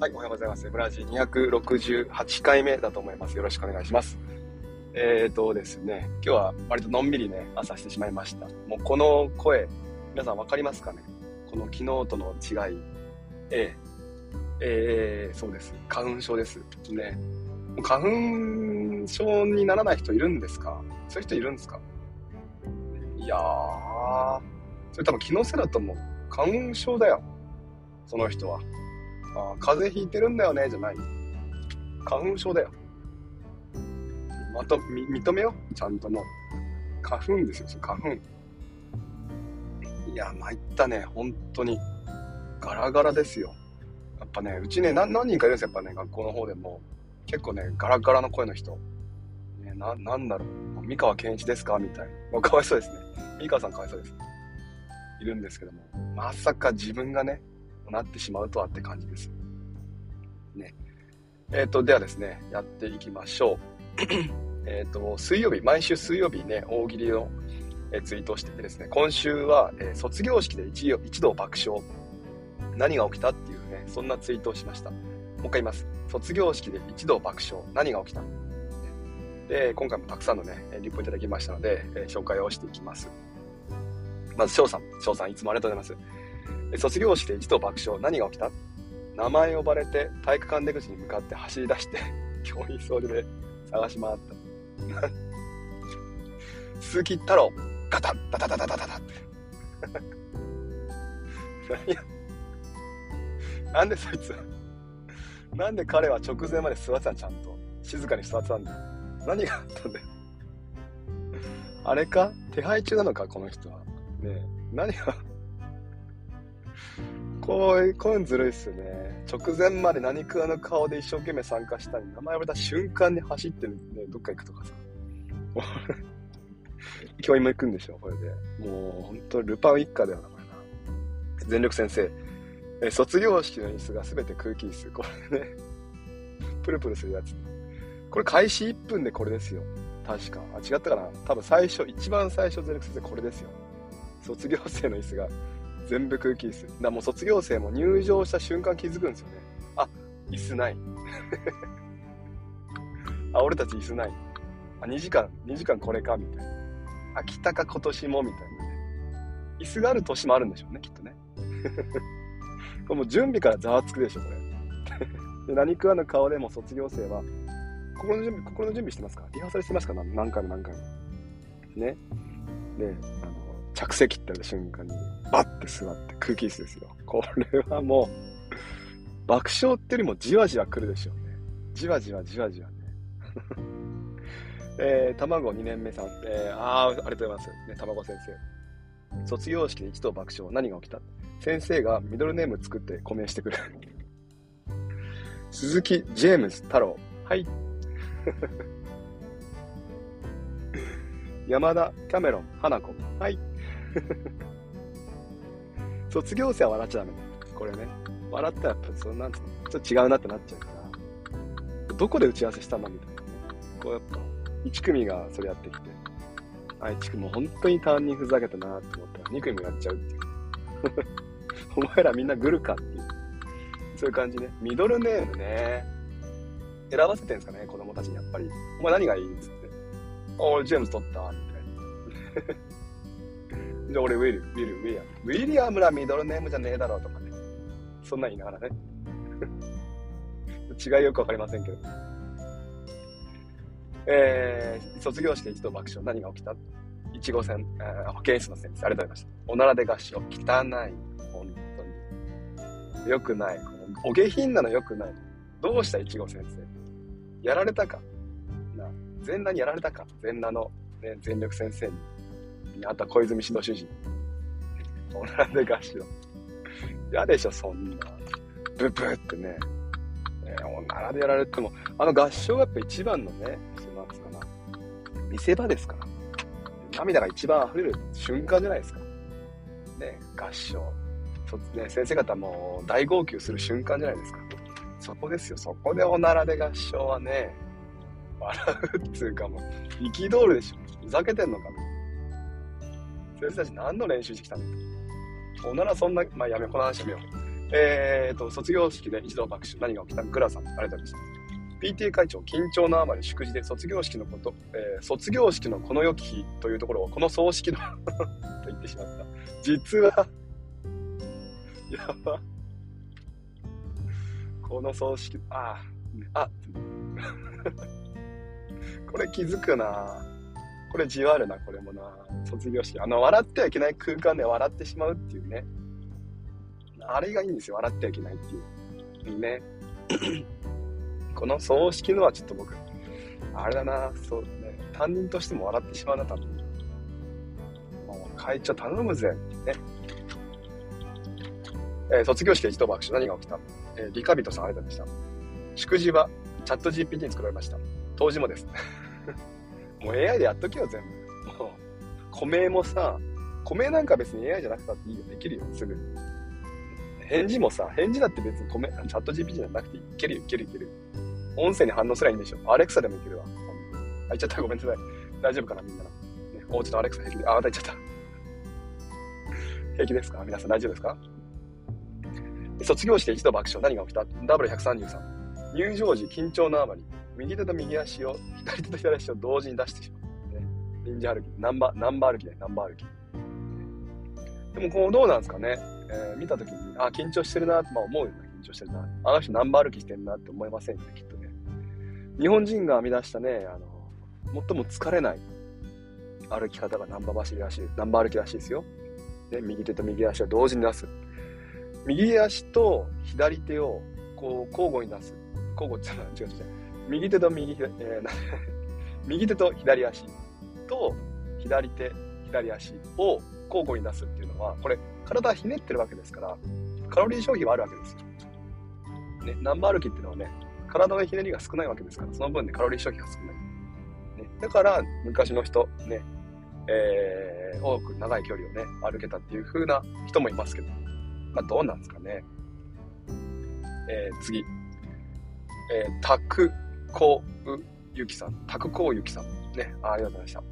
はい、おはようございます。ブラジ268回目だと思います。よろしくお願いします。ですね、今日は割とのんびりね、朝してしまいました。もうこの声、皆さんわかりますかね？この昨日との違い。そうです。花粉症です。ね。花粉症にならない人いるんですか？そういう人いるんですか？いやー、それ多分気のせいだと思う。花粉症だよ、その人は。あ、風邪ひいてるんだよね、じゃない。花粉症だよ。また、認めよ。ちゃんともう。花粉ですよ、花粉。いや、参ったね、本当に。ガラガラですよ。やっぱね、うちね、何人かいるんですよ、やっぱね、学校の方でも。結構ね、ガラガラの声の人。ね、なんだろう。三河健一ですかみたいな。かわいそうですね。三河さんかわいそうです。いるんですけども。まさか自分がね、なってしまうとはって感じですね。ではですね、やっていきましょう。水曜日、毎週水曜日ね、大喜利のツイートをしていてですね、今週は、卒業式で一同爆笑、何が起きたっていうね、そんなツイートをしました。もう一回言います。卒業式で一同爆笑、何が起きた、ね、で今回もたくさんのねリポいただきましたので、紹介をしていきます。まず翔さん、いつもありがとうございます。卒業して一同爆笑、何が起きた？名前呼ばれて体育館出口に向かって走り出して教員総出で探し回った鈴木太郎ガタッタタタタタタタ何や、なんでそいつなんで彼は直前まで座ってたの、ちゃんと静かに座ってたんだよ。何があったんだよあれか、手配中なのかこの人はねえ、何がこういうのずるいっすよね。直前まで何食わぬ顔で一生懸命参加したのに、名前呼ばれた瞬間に走って、ね、どっか行くとかさ教員も行くんでしょ、これで。もう本当ルパン一家だよな、これな。全力先生、卒業式の椅子が全て空気椅子、これねプルプルするやつ。これ開始1分でこれですよ、確か。あ、違ったかな、多分最初、一番最初全力先生これですよ。卒業生の椅子が全部空気椅子。だ、もう卒業生も入場した瞬間気づくんですよね。あ、椅子ない。あ、俺たち椅子ない。あ、2時間これか、みたいな。あ、来たか今年も、みたいなね。椅子がある年もあるんでしょうね、きっとね。これもう準備からざわつくでしょ、これ。で、何食わぬ顔でも卒業生は、心の準備してますか？リハーサルしてますか？何回も。ね。で、着席って言った瞬間にバッて座って空気椅子ですよ。これはもう爆笑ってよりもじわじわ来るでしょうね。じわじわね卵2年目さん、ありがとうございます、ね、卵先生、卒業式で一度爆笑、何が起きた？先生がミドルネーム作ってコメンしてくる鈴木ジェームズ太郎、はい山田キャメロン花子、はい卒業生は笑っちゃダメだ。これね、笑ったらやっぱそんなんちょっと違うなってなっちゃうから、どこで打ち合わせしたのみたいなね。こうやっぱ1組がそれやってきて、あ、1組もう本当に担任ふざけたなって思ったら2組もやっちゃうっていうお前らみんなグルかっていう、そういう感じね。ミドルネームね、選ばせてんすかね、子供たちに。やっぱりお前何がいいっつって、あ、俺ジェームズ取ったみたいなじゃあ俺ウィリアムらミドルネームじゃねえだろうとかね、そんなん言いながらね違いよくわかりませんけど、卒業して一度爆笑、何が起きた？1号線、保健室の先生、ありがとうございました。おならで合唱、汚い、本当によくない、お下品なのよくない。どうした1号先生、やられたかな、全裸にやられたか、全裸の、ね、全力先生に、あとは小泉指導主任、おならで合唱やでしょ、そんなブブってね、おならでやられても、合唱がやっぱ一番のね、なんですかな、見せ場ですから、涙が一番溢れる瞬間じゃないですかね、合唱ね、先生方も大号泣する瞬間じゃないですか。そこですよ、そこでおならで合唱はね、笑うっていうか、もう憤るでしょ、ふざけてんのかな、先生たち何の練習してきたの？おならそんな、まあやめ、この話やめよう。卒業式で一同爆笑、何が起きたグラさん、ありがとうございます。 PTA 会長緊張のあまり祝辞で卒業式のこの良き日というところをこの葬式のと言ってしまった。実はやばこの葬式、これ気づくな、これじわるな、これもな。卒業式、笑ってはいけない空間で笑ってしまうっていうね、あれがいいんですよ、笑ってはいけないっていうね。この葬式のはちょっと僕あれだな、そうですね、担任としても笑ってしまうな、多分。もう会長頼むぜってね。卒業式で一度爆笑、何が起きた。リカビトさん、ありがとうございました。祝辞はチャット GPT に作られました。当時もです。もう AI でやっとけよ、全部。もう、米もさ、米なんか別に AI じゃなくたっていいよ、できるよ、すぐ。返事もさ、返事だって別に米、チャット GPT じゃなくていけるよ、いけるいける。音声に反応すりゃいいんでしょ。アレクサでもいけるわ。あ、いっちゃった、ごめんなさい。大丈夫かな、みんな。ね、おうちのアレクサ平気で、またいっちゃった。平気ですか、皆さん大丈夫ですか。卒業して一度爆笑、何が起きた。W133 入場時緊張のあまり右手と右足を左手と左足を同時に出してしまう、ね、臨時歩き、ナンバー歩きだよ、ナンバー歩きでもこうどうなんですかね、見たときに緊張してるなって、思うような緊張してるな、あの人ナンバー歩きしてるなって思いませんよね、きっとね。日本人が編み出したね、最も疲れない歩き方がナンバー歩きらしいですよ、ね、右手と右足を同時に出す、右足と左手をこう交互に出す、右手と右手と左足と左手左足を交互に出すっていうのは、これ体ひねってるわけですから、カロリー消費はあるわけですよ、ね、ナンバー歩きっていうのはね、体のひねりが少ないわけですから、その分ね、カロリー消費が少ない、ね、だから昔の人ね、多く長い距離をね歩けたっていう風な人もいますけど、どうなんですかね。次、タクコウユキさんね、ありがとうございました。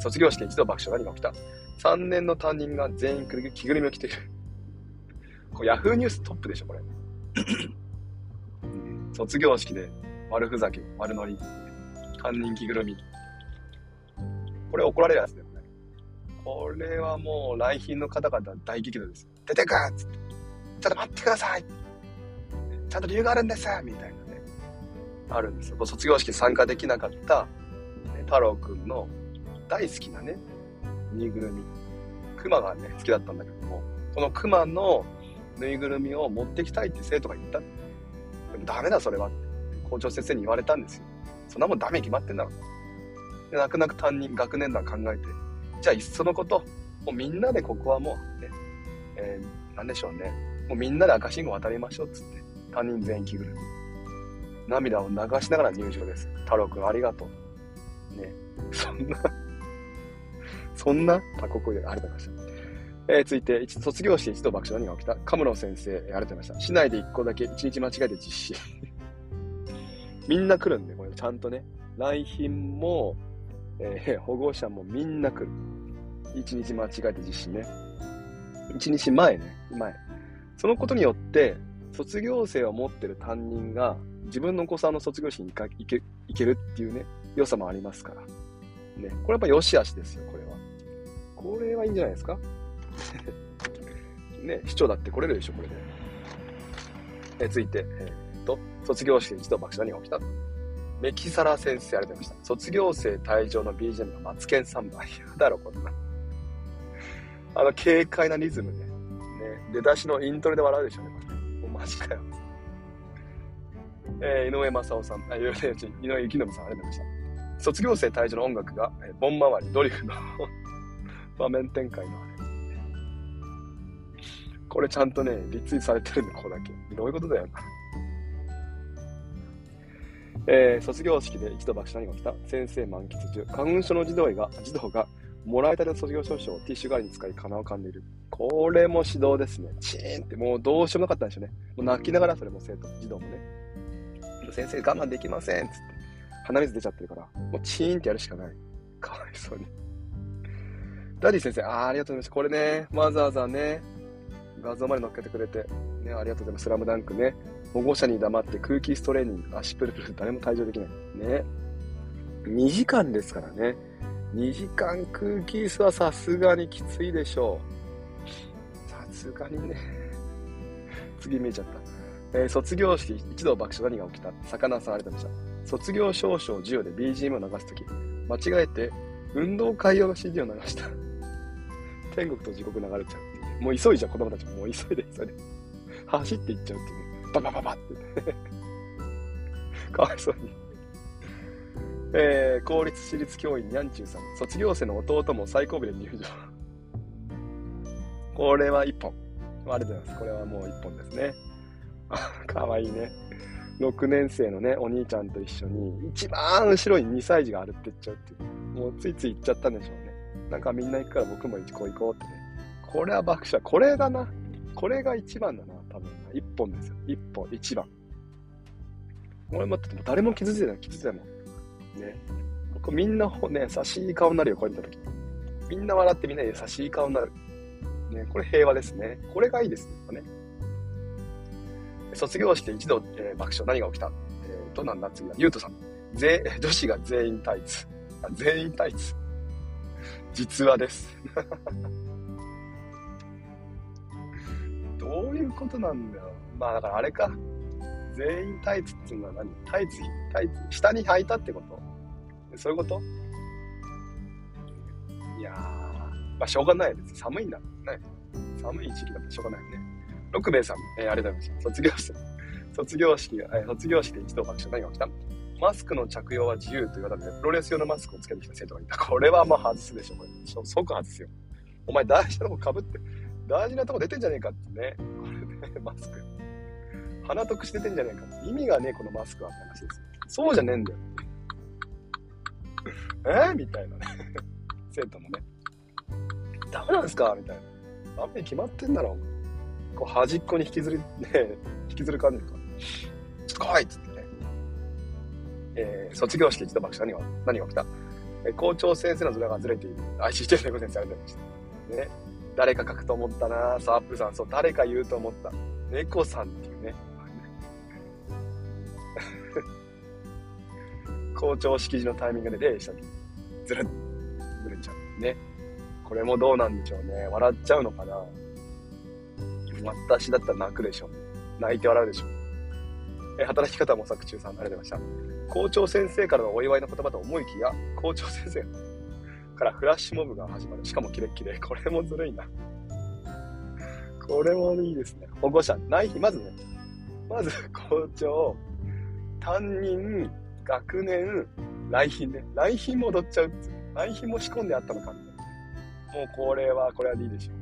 卒業式一度爆笑、何が起きた。3年の担任が全員着ぐるみを着ている。これヤフーニューストップでしょこれ。卒業式で悪ふざけ悪ノリ、担任着ぐるみ、これ怒られるやつだよね。これはもう来賓の方々大激怒です。出てくっつって、ちょっと待ってください、ちゃんと理由があるんですみたいなね、あるんですよ。卒業式参加できなかった、ね、太郎くんの大好きなねぬいぐるみ、クマがね好きだったんだけども、このクマのぬいぐるみを持ってきたいって生徒が言った。でもダメだそれはって校長先生に言われたんですよ。そんなもんダメに決まってんだろう。で泣く泣く担任学年団考えて、じゃあいっそのこともうみんなでここはもうね、なんでしょうね、もうみんなで赤信号渡りましょうっつって他人全員着ぐるみ、涙を流しながら入場です。太郎くんありがとうね。そんな他国でありがとうございました。続いて卒業して一度爆笑、何が起きた。カムロン先生、ありがとうございました。市内で1個だけ1日間違えて実施。みんな来るんで、これちゃんとね、来賓も、保護者もみんな来る。1日間違えて実施ね、1日前ね、前。そのことによって卒業生を持ってる担任が自分のお子さんの卒業式に行けるっていうね良さもありますからね。これやっぱ良し悪しですよ。これはいいんじゃないですか。ね、市長だって来れるでしょこれで。続いて卒業式で一度爆笑、何が起きた。メキサラ先生、ありがとうございました。卒業生退場の BGM がマツケンサンバ。いやだろこんな。軽快なリズムで、ね、出だしのイントロで笑うでしょうね。マジかよ。井上正雄さん、井上幸信さん、ありがとうございました。卒業生退場の音楽が盆回りドリフの場面展開のあれ、これちゃんとねリツイートされてるんで、ここだけどういうことだよな。卒業式で一度爆笑、何が起きた。先生満喫中、花粉症の児童がもらいたての卒業証書をティッシュ代わりに使い鼻を噛んでいる。これも指導ですね。チーンって、もうどうしようもなかったんでしょうね。もう泣きながら、それも児童もね、先生我慢できませんっつって鼻水出ちゃってるから、もうチーンってやるしかない。かわいそうに。ダディ先生、ありがとうございました。これねわざわざね画像まで載っけてくれてね、ありがとうございます。スラムダンクね。保護者に黙って空気ストレーニング、足プルプル、誰も退場できない。ね。2時間ですからね。2時間空気椅子はさすがにきついでしょう。さすがにね。次見えちゃった。卒業式、一同爆笑、何が起きた？魚さんありがとうございました。卒業証書授与で BGM を流すとき、間違えて運動会用の CD を流した。天国と地獄流れちゃうっていう。もう急いじゃん、子供たちも。もう急いで。走っていっちゃうっていう。ババババってかわいそうに、公立私立教員にゃんちゅうさん、卒業生の弟も最後尾で入場これは一本、ありがとうございます。これはもう一本ですねかわいいね。6年生のね、お兄ちゃんと一緒に一番後ろに2歳児が歩ってっちゃうっていう、もうついつい行っちゃったんでしょうね。なんかみんな行くから僕も行こうってね。これは爆笑。これだな、これが一番だな。多分1本ですよ。1本、1番。俺も誰も傷ついてない、もん。ね。僕みんなね、優しい顔になるよ、これ見たとき。みんな笑ってみんな優しい顔になる。ね、これ平和ですね。これがいいですね。ね、卒業して一度、爆笑、何が起きた？どんなんだ、次は。ゆうとさん。女子が全員タイツ。全員タイツ。実話です。どういうことなんだよ。まあだからあれか。全員タイツっていうのは何？タイツ下に履いたってこと？そういうこと？いやー、まあしょうがないです。寒いんだからね。寒い時期だとしょうがないよね。六兵衛さん、ありがとうございました。卒業式で一度爆笑、何が起きた？マスクの着用は自由と言われたので、プロレス用のマスクをつけてきた生徒がいた。これはまあ外すでしょ。これ即外すよ。お前大事なとこ被って。大事なとこ出てんじゃねえかってね。これね、マスク。鼻と口出てんじゃねえかって。意味がねえ、このマスクはって話です。そうじゃねえんだよ。みたいなね。生徒もね。ダメなんですかみたいな。ダメに決まってんだろ。こう端っこに引きずる感じか。ちょっと怖いっつってね。卒業式一度爆笑、何が起きた？校長先生の面がずれている。愛知してるね、先生ありがとうございました。ね。誰か書くと思ったなぁ。そう、アップさん、そう、誰か言うと思った。猫さんっていうね。校長式辞のタイミングで礼したり、ずれちゃう。ね。これもどうなんでしょうね。笑っちゃうのかな。私だったら泣くでしょ。泣いて笑うでしょ。働き方模索中さん、ありがとうございました。校長先生からのお祝いの言葉と思いきや、校長先生からフラッシュモブが始まる。しかもキレッキレ。これもずるいな。これもいいですね。保護者、ない日、まず校長、担任、学年、来賓ね。来賓も踊っちゃうって。来賓も仕込んであったのかみたいな。もうこれはでいいでしょう。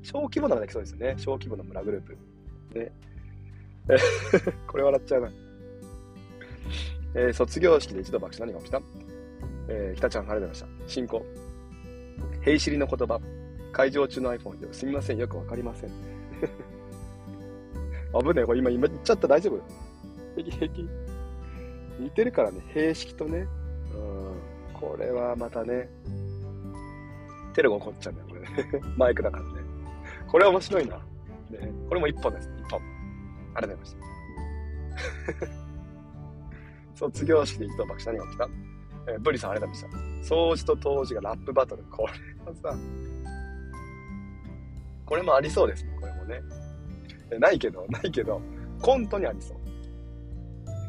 小規模ならできそうですよね。小規模の村グループ。ね、これ笑っちゃうな。卒業式で一度爆笑、何が起きた？ひたちゃん、ありがとうございました。進行。へいしりの言葉。会場中の iPhone で、すみません、よくわかりません。危ねえ、これ今言っちゃった、大丈夫？平気。似てるからね、平式とね。これはまたね、テロが起こっちゃうんだよ、これね。マイクだからね。これ面白いな。ね、これも一本です、一本。ありがとうございました。卒業式で一度爆笑、何が起きた？ブリさん、ありがとうございました。掃除と当時がラップバトル。これはさ、これもありそうですね。これもね。ないけど、コントにありそう。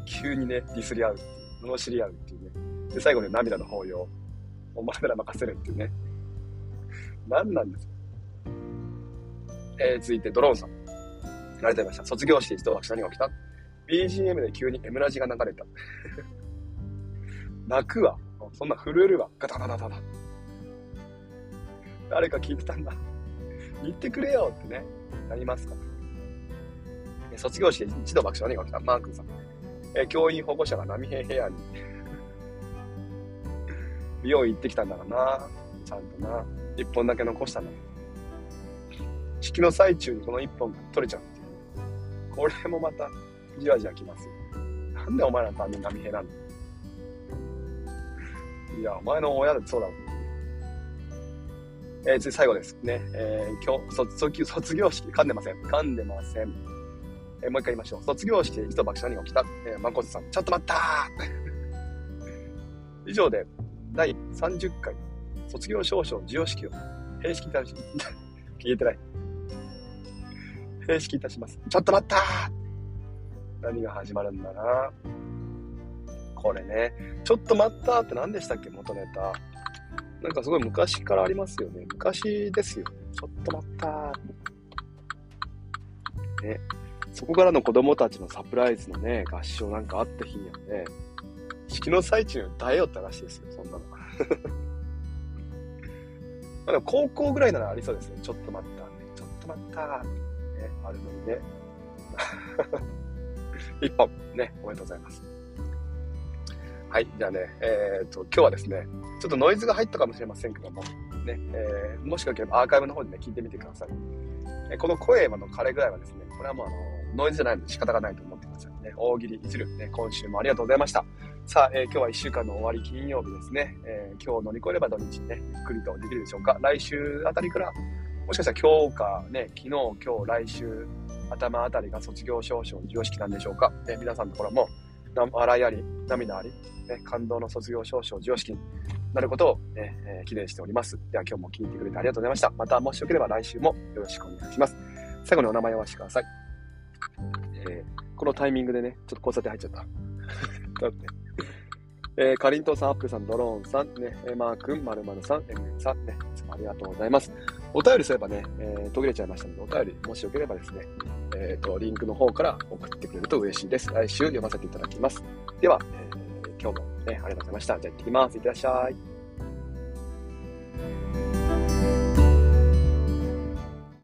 急にね、ディスり合うっていう。罵り合うっていうね。で、最後に涙の抱擁。お前なら任せるっていうね。何なんですか。続いて、ドローンさん。ありがとうございました。卒業して一度は何が起きた？ BGM で急に M ラジが流れた。泣くわ。そんな震えるわ。ガタガタガタ。誰か聞いてたんだ。言ってくれよってね、なりますから。卒業式で一度爆笑、何が起きた？マー君さん。教員保護者が波平部屋に。美容院行ってきたんだろうな。ちゃんとな。一本だけ残したんだけど。式の最中にこの一本が取れちゃうっていう。これもまた、じわじわきますよ。なんでお前らとあんなに波平なんだ？いや、お前の親だってそうだもん。次最後ですね、卒業式噛んでません、もう一回言いましょう。卒業式で一度爆笑に起きた、マンコツさんちょっと待った以上で第30回卒業証書授与式を閉式いたし消えてない閉式いたします。ちょっと待った何が始まるんだなこれね。ちょっと待ったって何でしたっけ元ネタ。なんかすごい昔からありますよね。昔ですよね。ちょっと待ったーね。そこからの子供たちのサプライズのね、合唱なんかあった日にはね、式の最中に歌えよって話ですよ、そんなの。まあでも高校ぐらいならありそうですね。ちょっと待ったーね。ちょっと待ったーね。あるのにね。一本ね、おめでとうございます。はい、じゃあね、今日はですね、ちょっとノイズが入ったかもしれませんけども、ね、もしよければアーカイブの方でね、聞いてみてください。この声の枯れぐらいはですね、これはもうノイズじゃないので仕方がないと思ってくださいね。大喜利一力ね、今週もありがとうございました。さあ、今日は1週間の終わり金曜日ですね、今日を乗り越えれば土日ね、ゆっくりとできるでしょうか。来週あたりから、もしかしたら今日かね、昨日、今日、来週、頭あたりが卒業証書の授与式なんでしょうか。皆さんのところも、笑いあり、涙あり、ね、感動の卒業証書授与式になることを、ね、記念しております。では今日も聞いてくれてありがとうございました。またもしよければ来週もよろしくお願いします。最後にお名前をお話しください。このタイミングでね、ちょっと交差点入っちゃった。だって。かりんとうさん、アップルさん、ドローンさん、ね、マー君、まるまるさん、エムさん、ね、いつもありがとうございます。お便りすればね、途切れちゃいましたので、お便りもしよければですね、リンクの方から送ってくれると嬉しいです。来週読ませていただきます。では、今日もね、ありがとうございました。じゃあ行ってきます。いってらっしゃい。